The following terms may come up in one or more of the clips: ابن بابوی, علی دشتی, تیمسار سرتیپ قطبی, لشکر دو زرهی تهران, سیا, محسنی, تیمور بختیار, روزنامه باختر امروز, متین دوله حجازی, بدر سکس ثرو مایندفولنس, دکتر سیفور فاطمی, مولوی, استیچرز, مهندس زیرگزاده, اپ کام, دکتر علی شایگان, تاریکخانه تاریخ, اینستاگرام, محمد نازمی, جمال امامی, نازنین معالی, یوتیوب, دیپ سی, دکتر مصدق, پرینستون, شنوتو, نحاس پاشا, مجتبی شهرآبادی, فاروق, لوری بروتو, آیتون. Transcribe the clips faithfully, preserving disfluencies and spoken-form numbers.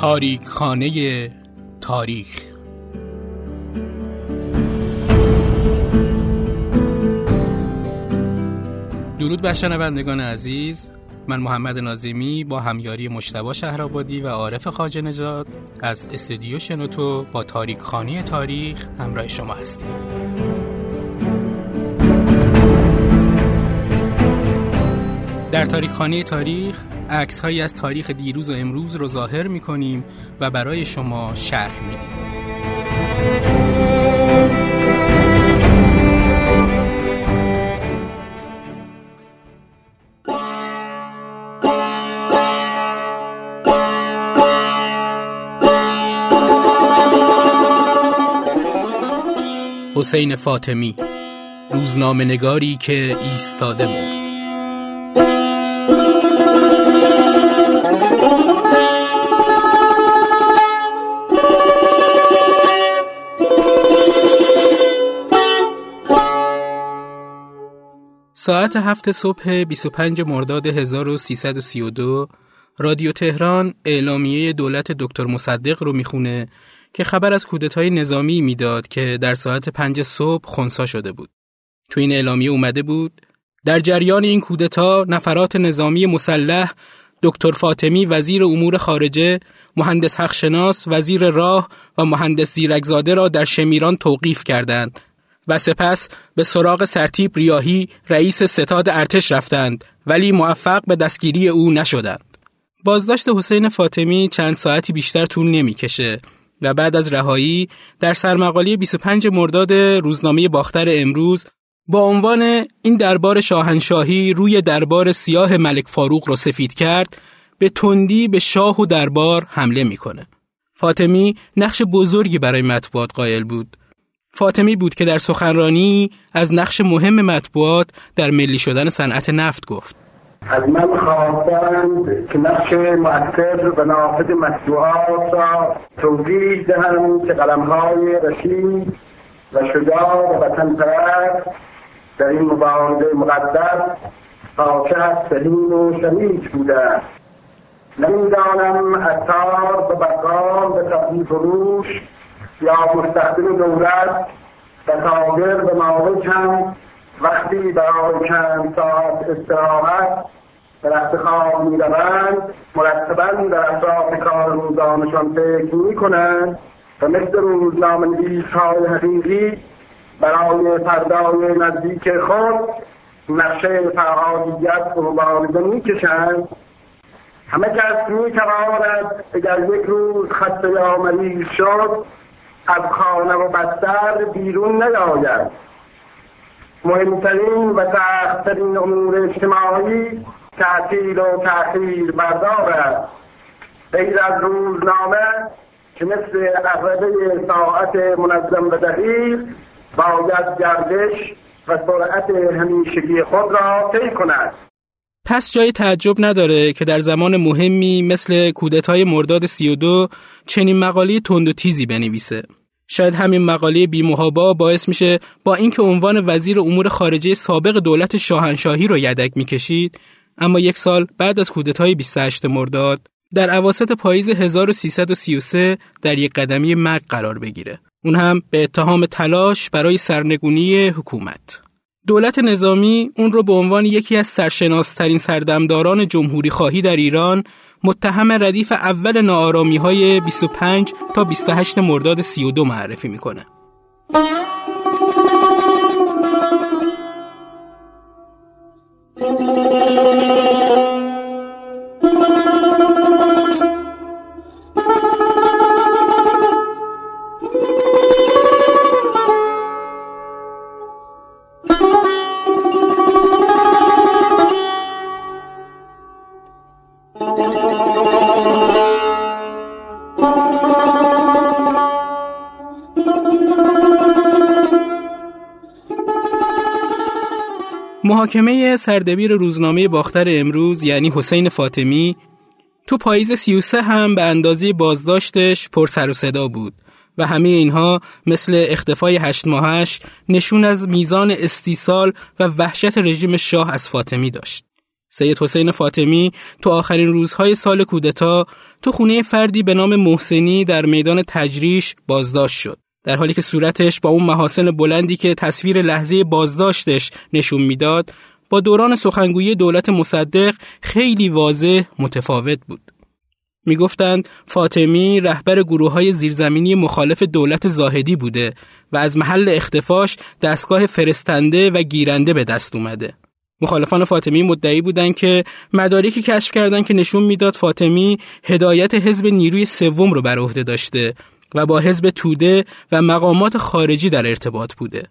تاریکخانه تاریخ. درود بر شنوندگان عزیز، من محمد نازمی با همیاری مجتبی شهرآبادی و عارف خواجه‌نژاد از استودیو شنوتو با تاریکخانه تاریخ همراه شما هستیم. در تاریکخانه تاریخ عکس‌هایی از تاریخ دیروز و امروز رو ظاهر می‌کنیم و برای شما شرح می‌دیم. حسین فاطمی، روزنامه نگاری که ایستاده مرد. ساعت هفت صبح بیست و پنج مرداد هزار و سیصد و سی و دو رادیو تهران اعلامیه دولت دکتر مصدق رو میخونه که خبر از کودتای نظامی میداد که در ساعت پنج صبح خنثی شده بود. تو این اعلامیه اومده بود: در جریان این کودتا نفرات نظامی مسلح دکتر فاطمی وزیر امور خارجه، مهندس حقشناس وزیر راه و مهندس زیرگزاده را در شمیران توقیف کردند و سپس به سراغ سرتیب ریاهی رئیس ستاد ارتش رفتند ولی موفق به دستگیری او نشدند. بازداشت حسین فاطمی چند ساعتی بیشتر طول نمی‌کشه و بعد از رهایی در سرمقاله بیست و پنج مرداد روزنامه باختر امروز با عنوان این دربار شاهنشاهی روی دربار سیاه ملک فاروق را سفید کرد به تندی به شاه و دربار حمله میکنه. فاطمی نقش بزرگی برای مطبوعات قائل بود. فاطمی بود که در سخنرانی از نقش مهم مطبوعات در ملی شدن صنعت نفت گفت. از من خواستند که نقش مؤثر و نافذ مطبوعات را توضیح دهم که قلم‌های رشید و شجاع و وطن‌پرست در این مبارزه مقدس ساکت، سلیم و شریک بودند. نمی‌دانم عطار و بقال و تبدیل فروش یا مستخدم دولت و تاجر و مالک هم وقتی برای چند ساعت استراحت به رخت خواب می روند مرتبا در اطراف کار روزانشان فکر می کنند و مثل روزنامه‌نویس‌های حقیقی برای فردای نزدیک خود نقشه فعالیت و مبارزه می کشند. همه کس می تواند اگر یک روز خسته یا مریض شد از خانه و بستر بیرون نیاید. مهمترین و سخت‌ترین امور اجتماعی تعطیل و تأخیر بردار است. غیر از روزنامه که مثل عقربه ساعت منظم و دقیق باید گردش و سرعت همیشگی خود را طی کند. پس جای تعجب نداره که در زمان مهمی مثل کودتای مرداد سی و دو چنین مقاله تند و تیزی بنویسه. شاید همین مقاله بی‌محابا باعث میشه با اینکه عنوان وزیر امور خارجه سابق دولت شاهنشاهی رو یدک میکشید، اما یک سال بعد از کودتای بیست و هشتم مرداد در اواسط پاییز هزار و سیصد و سی و سه در یک قدمی مرگ قرار بگیره. اون هم به اتهام تلاش برای سرنگونی حکومت. دولت نظامی اون رو به عنوان یکی از سرشناسترین سردمداران جمهوری خواهی در ایران متهم ردیف اول ناآرامی‌های بیست و پنج تا بیست و هشت مرداد سی و دو معرفی می‌کنه. محاکمه سردبیر روزنامه باختر امروز یعنی حسین فاطمی تو پاییز سی و سه هم به اندازه بازداشتش پر سر و صدا بود و همه اینها مثل اختفای هشت ماهش نشون از میزان استیصال و وحشت رژیم شاه از فاطمی داشت. سید حسین فاطمی تو آخرین روزهای سال کودتا تو خونه فردی به نام محسنی در میدان تجریش بازداشت شد، در حالی که صورتش با اون محاسن بلندی که تصویر لحظه بازداشتش نشون میداد با دوران سخنگویی دولت مصدق خیلی واضح متفاوت بود. میگفتند فاطمی رهبر گروه‌های زیرزمینی مخالف دولت زاهدی بوده و از محل اختفاش دستگاه فرستنده و گیرنده به دست اومده. مخالفان فاطمی مدعی بودند که مدارکی کشف کردند که نشون میداد فاطمی هدایت حزب نیروی سوم رو بر عهده داشته و با حزب توده و مقامات خارجی در ارتباط بوده.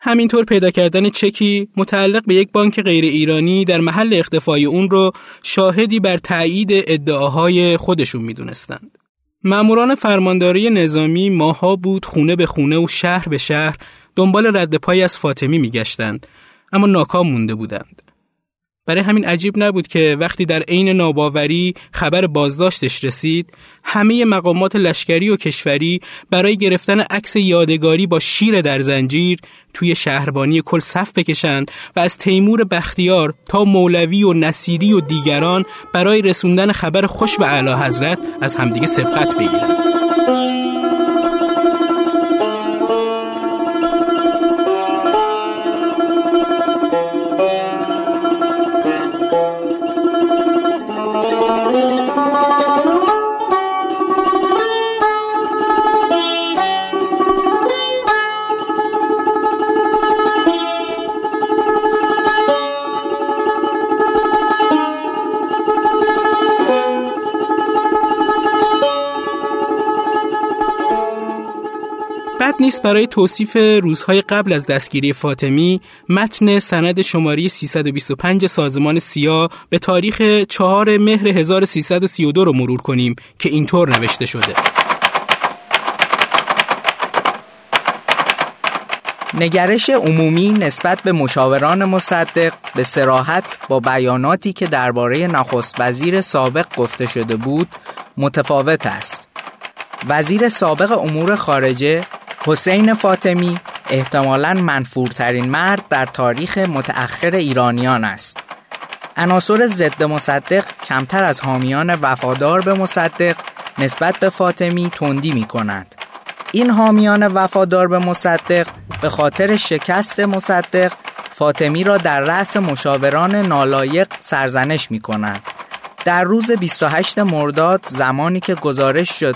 همینطور پیدا کردن چکی متعلق به یک بانک غیر ایرانی در محل اختفای اون رو شاهدی بر تایید ادعاهای خودشون میدونستند. ماموران فرمانداری نظامی ماها بود خونه به خونه و شهر به شهر دنبال رد پای از فاطمی میگشتند، اما ناکام مونده بودند. برای همین عجیب نبود که وقتی در عین ناباوری خبر بازداشتش رسید، همه مقامات لشکری و کشوری برای گرفتن عکس یادگاری با شیر در زنجیر توی شهربانی کل صف بکشند و از تیمور بختیار تا مولوی و نصیری و دیگران برای رسوندن خبر خوش به اعلی حضرت از همدیگه سبقت بگیرند. نیست برای توصیف روزهای قبل از دستگیری فاطمی متن سند شماره سیصد و بیست و پنج سازمان سیا به تاریخ چهارم مهر هزار و سیصد و سی و دو رو مرور کنیم که اینطور نوشته شده: نگرش عمومی نسبت به مشاوران مصدق به صراحت با بیاناتی که درباره نخست وزیر سابق گفته شده بود متفاوت است. وزیر سابق امور خارجه حسین فاطمی احتمالاً منفورترین مرد در تاریخ متأخر ایرانیان است. عناصر ضد مصدق کمتر از حامیان وفادار به مصدق نسبت به فاطمی تندی می‌کنند. این حامیان وفادار به مصدق به خاطر شکست مصدق فاطمی را در رأس مشاوران نالایق سرزنش می‌کنند. در روز بیست و هشتم مرداد زمانی که گزارش شد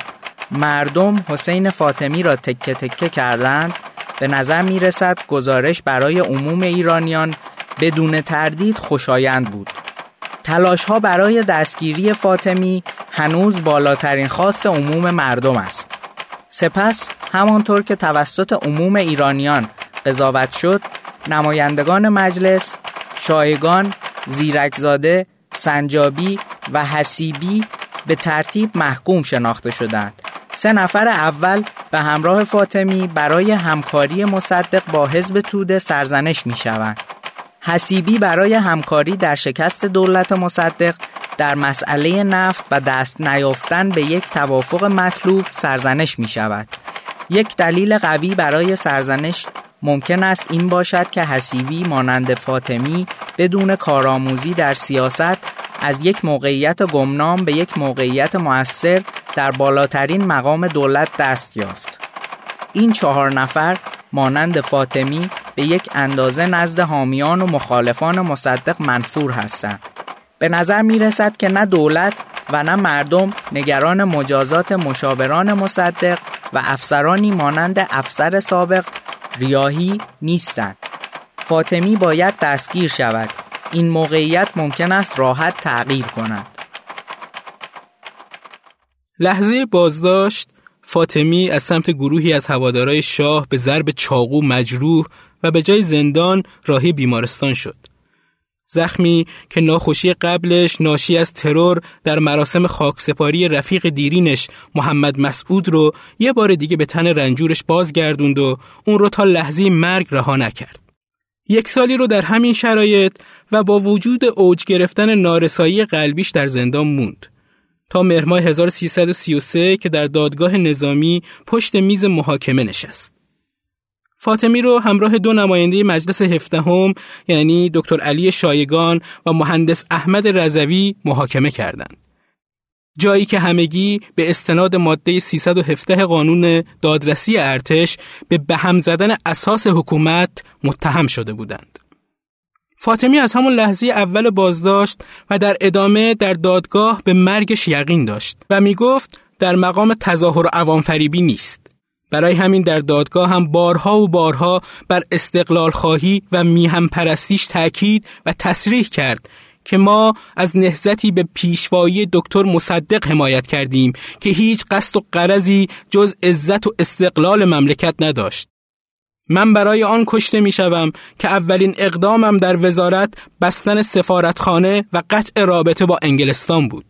مردم حسین فاطمی را تکه تکه کردند، به نظر می رسد گزارش برای عموم ایرانیان بدون تردید خوشایند بود. تلاش ها برای دستگیری فاطمی هنوز بالاترین خواست عموم مردم است. سپس همانطور که توسط عموم ایرانیان قضاوت شد، نمایندگان مجلس، شایگان، زیرگزاده، سنجابی و حسیبی به ترتیب محکوم شناخته شدند. سه نفر اول به همراه فاطمی برای همکاری مصدق با حزب توده سرزنش می شوند. حسیبی برای همکاری در شکست دولت مصدق در مسئله نفت و دست نیافتن به یک توافق مطلوب سرزنش می شود. یک دلیل قوی برای سرزنش ممکن است این باشد که حسیبی مانند فاطمی بدون کارآموزی در سیاست از یک موقعیت گمنام به یک موقعیت مؤثر در بالاترین مقام دولت دست یافت. این چهار نفر مانند فاطمی به یک اندازه نزد حامیان و مخالفان مصدق منفور هستند. به نظر می رسد که نه دولت و نه مردم نگران مجازات مشاوران مصدق و افسرانی مانند افسر سابق ریاهی نیستند. فاطمی باید دستگیر شود. این موقعیت ممکن است راحت تغییر کند. لحظه بازداشت فاطمی از سمت گروهی از هوادارای شاه به ضرب چاقو مجروح و به جای زندان راهی بیمارستان شد. زخمی که ناخوشی قبلش ناشی از ترور در مراسم خاکسپاری رفیق دیرینش محمد مسعود رو یه بار دیگه به تن رنجورش بازگردوند و اون رو تا لحظه مرگ رها نکرد. یک سالی رو در همین شرایط و با وجود اوج گرفتن نارسایی قلبیش در زندان موند تا مهر ماه هزار و سیصد و سی و سه که در دادگاه نظامی پشت میز محاکمه نشست. فاطمی رو همراه دو نماینده مجلس هفدهم یعنی دکتر علی شایگان و مهندس احمد رضوی محاکمه کردند. جایی که همگی به استناد ماده سیصد و هفده قانون دادرسی ارتش به بهم زدن اساس حکومت متهم شده بودند. فاطمی از همون لحظه اول بازداشت و در ادامه در دادگاه به مرگش یقین داشت و می گفت در مقام تظاهر و عوام فریبی نیست. برای همین در دادگاه هم بارها و بارها بر استقلال خواهی و میهم پرستیش تأکید و تصریح کرد که ما از نهضتی به پیشوایی دکتر مصدق حمایت کردیم که هیچ قصد و غرضی جز عزت و استقلال مملکت نداشت. من برای آن کشته می شوم که اولین اقدامم در وزارت بستن سفارتخانه و قطع رابطه با انگلستان بود.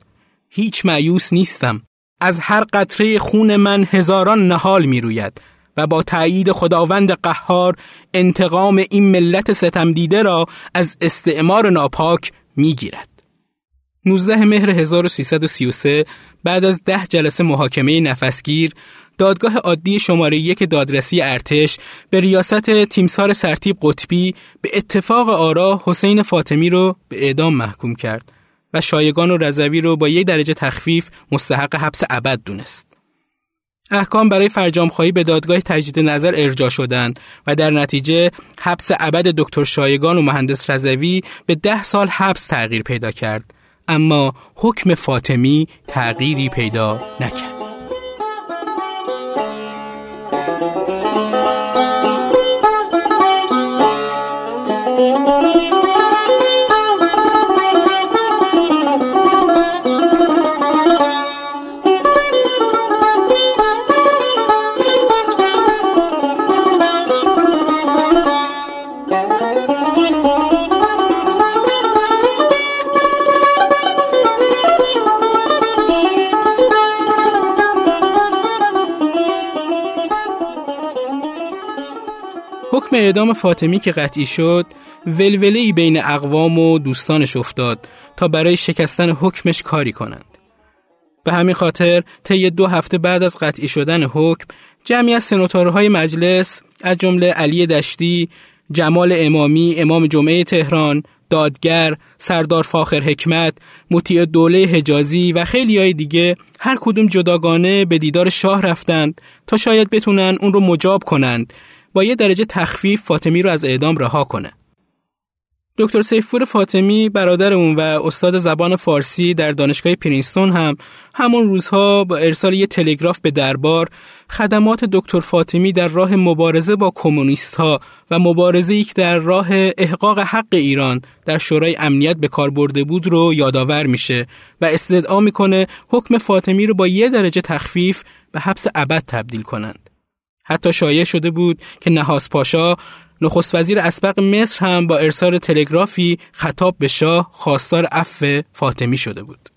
هیچ مایوس نیستم. از هر قطره خون من هزاران نهال می روید و با تأیید خداوند قهار انتقام این ملت ستمدیده را از استعمار ناپاک می گیرد. نوزدهم مهر هزار و سیصد و سی و سه بعد از ده جلسه محاکمه نفسگیر، دادگاه عادی شماره یک دادرسی ارتش به ریاست تیمسار سرتیپ قطبی به اتفاق آرا حسین فاطمی رو به اعدام محکوم کرد و شایگان و رضوی رو با یک درجه تخفیف مستحق حبس ابد دونست. احکام برای فرجام‌خواهی به دادگاه تجدید نظر ارجاع شدند و در نتیجه حبس ابد دکتر شایگان و مهندس رضوی به ده سال حبس تغییر پیدا کرد، اما حکم فاطمی تغییری پیدا نکرد. اعدام فاطمی که قطعی شد، ولوله‌ای بین اقوام و دوستانش افتاد تا برای شکستن حکمش کاری کنند. به همین خاطر طی دو هفته بعد از قطعی شدن حکم، جمعی از سناتورهای مجلس از جمله علی دشتی، جمال امامی امام جمعه تهران، دادگر، سردار فاخر حکمت، متین دوله حجازی و خیلیای دیگه هر کدوم جداگانه به دیدار شاه رفتند تا شاید بتونن اون رو مجاب کنند. با یه درجه تخفیف فاطمی رو از اعدام رها کنه. دکتر سیفور فاطمی برادرمون و استاد زبان فارسی در دانشگاه پرینستون هم همون روزها با ارسال یه تلگراف به دربار خدمات دکتر فاطمی در راه مبارزه با کمونیست‌ها و مبارزه‌ای که در راه احقاق حق ایران در شورای امنیت به کار برده بود رو یادآور میشه و استدعا میکنه حکم فاطمی رو با یه درجه تخفیف به حبس ابد تبدیل کنند. حتی شایع شده بود که نحاس پاشا نخست وزیر اسبق مصر هم با ارسال تلگرافی خطاب به شاه خواستار عفو فاطمی شده بود.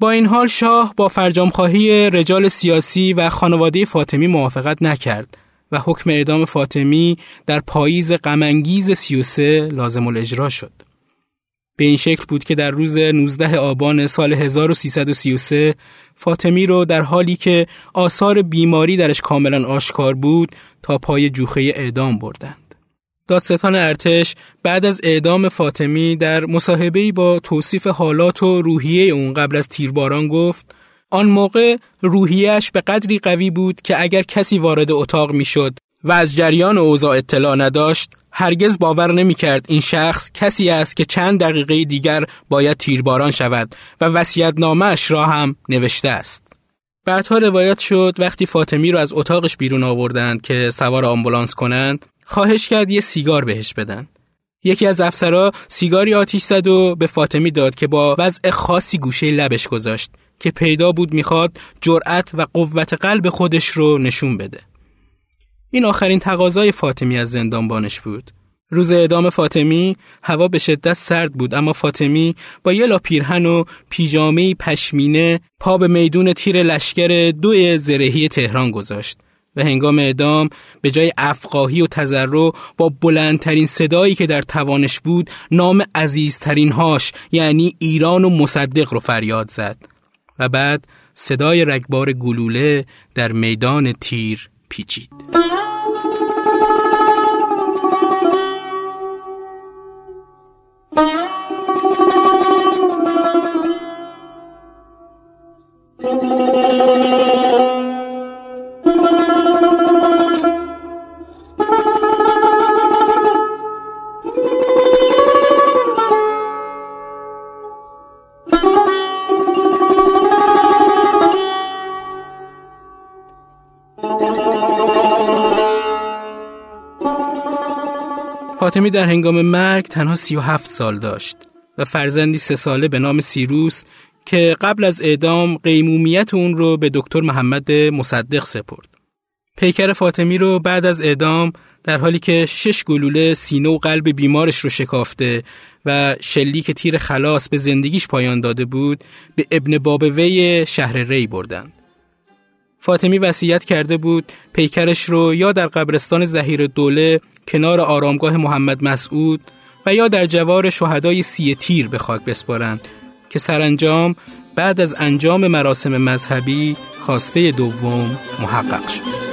با این حال شاه با فرجام‌خواهی رجال سیاسی و خانواده فاطمی موافقت نکرد و حکم اعدام فاطمی در پاییز غم‌انگیز سی و سه لازم الاجرا شد. به این شکل بود که در روز نوزدهم آبان سال هزار و سیصد و سی و سه فاطمی رو در حالی که آثار بیماری درش کاملا آشکار بود تا پای جوخه اعدام بردند. دادستان ارتش بعد از اعدام فاطمی در مصاحبه‌ای با توصیف حالات و روحیه اون قبل از تیرباران گفت: آن موقع روحیه‌اش به قدری قوی بود که اگر کسی وارد اتاق می‌شد و از جریان اوضاع اطلاع نداشت هرگز باور نمی کرد این شخص کسی است که چند دقیقه دیگر باید تیرباران شود و وصیت‌نامه اش را هم نوشته است. بعدها روایت شد وقتی فاطمی را از اتاقش بیرون آوردند که سوار آمبولانس کنند، خواهش کرد یه سیگار بهش بدن. یکی از افسرها سیگاری آتیش زد و به فاطمی داد که با وضع خاصی گوشه لبش گذاشت که پیدا بود میخواد جرأت و قوت قلب خودش رو نشون بده. این آخرین تقاضای فاطمی از زندانبانش بود. روز اعدام فاطمی هوا به شدت سرد بود، اما فاطمی با یه لا پیرهن و پیژامه پشمینه پا به میدان تیر لشکر دو زرهی تهران گذاشت و هنگام اعدام به جای افقاهی و تضرع با بلندترین صدایی که در توانش بود نام عزیزترین هاش یعنی ایران و مصدق رو فریاد زد و بعد صدای رگبار گلوله در میدان تیر پیچید. فاطمی در هنگام مرگ تنها سی و هفت سال داشت و فرزندی سه ساله به نام سیروس که قبل از اعدام قیمومیت اون رو به دکتر محمد مصدق سپرد. پیکر فاطمی رو بعد از اعدام در حالی که شش گلوله سینه و قلب بیمارش رو شکافته و شلیک تیر خلاص به زندگیش پایان داده بود به ابن بابوی شهر ری بردند. فاطمی وصیت کرده بود پیکرش رو یا در قبرستان ظهیرالدوله کنار آرامگاه محمد مسعود و یا در جوار شهدای سی تیر به خاک بسپارند که سرانجام بعد از انجام مراسم مذهبی خواسته دوم محقق شد.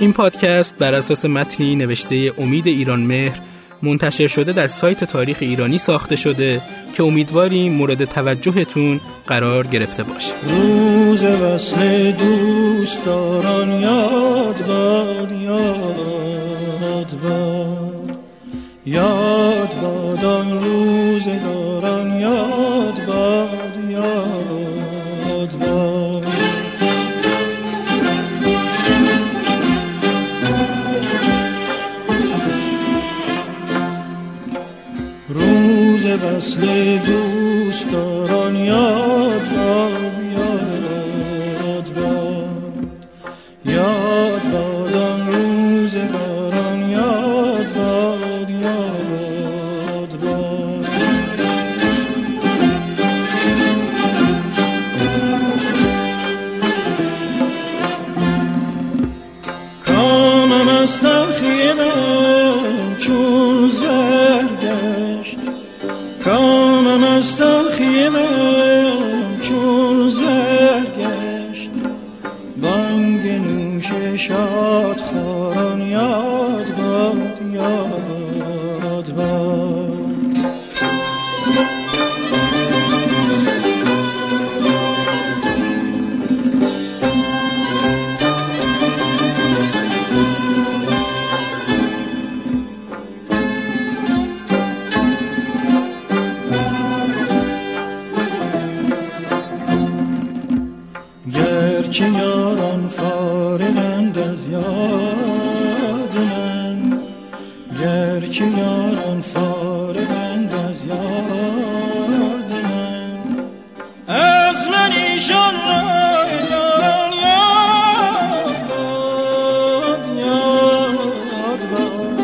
این پادکست بر اساس متنی نوشته امید ایران مهر منتشر شده در سایت تاریخ ایرانی ساخته شده که امیدواریم مورد توجهتون قرار گرفته باشه. روز وصل دوست داران یاد باد، یاد باد، یاد باد آن روز داران یاد باد، یاد باد. بس دوست داران یاد باد، یاد باد، یاد باد آن روز داران یاد باد، یاد باد. کامم از تلخی من چون زهر گشت، کامم از تلخی من چون زهر گشت، بانگ نوش شادخواران یاد باد، یاد باد. چه یاران فارغند از یاد من، گرچه یاران فارغند از یاد من، از من ایشان را یاران یاد باد، یاد باد.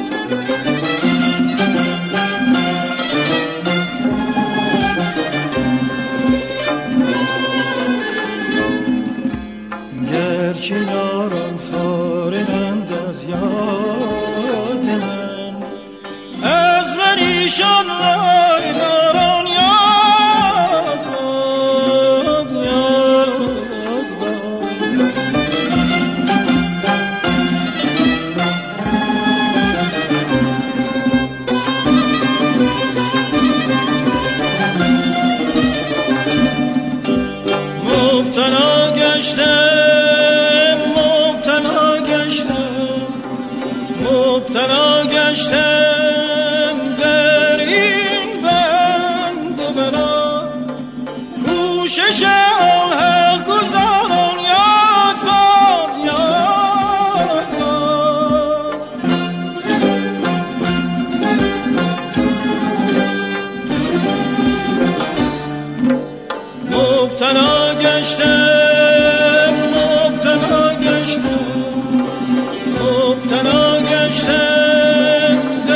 چه یاران فارغند از یاد من، از من ایشان را یاران یاد باد، یاد باد. مبتلا گشته، مبتلا گشتم در این بند و بلا، کوشش آن حق گزاران یاد باد، یاد باد. مبتلا گشتم، مبتلا گشتم، مبتلا گشتم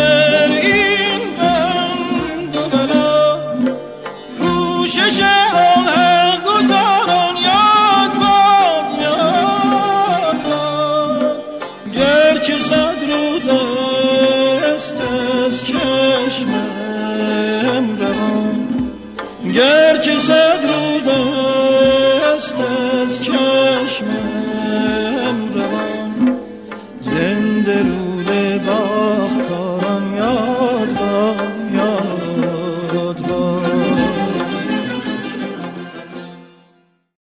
رو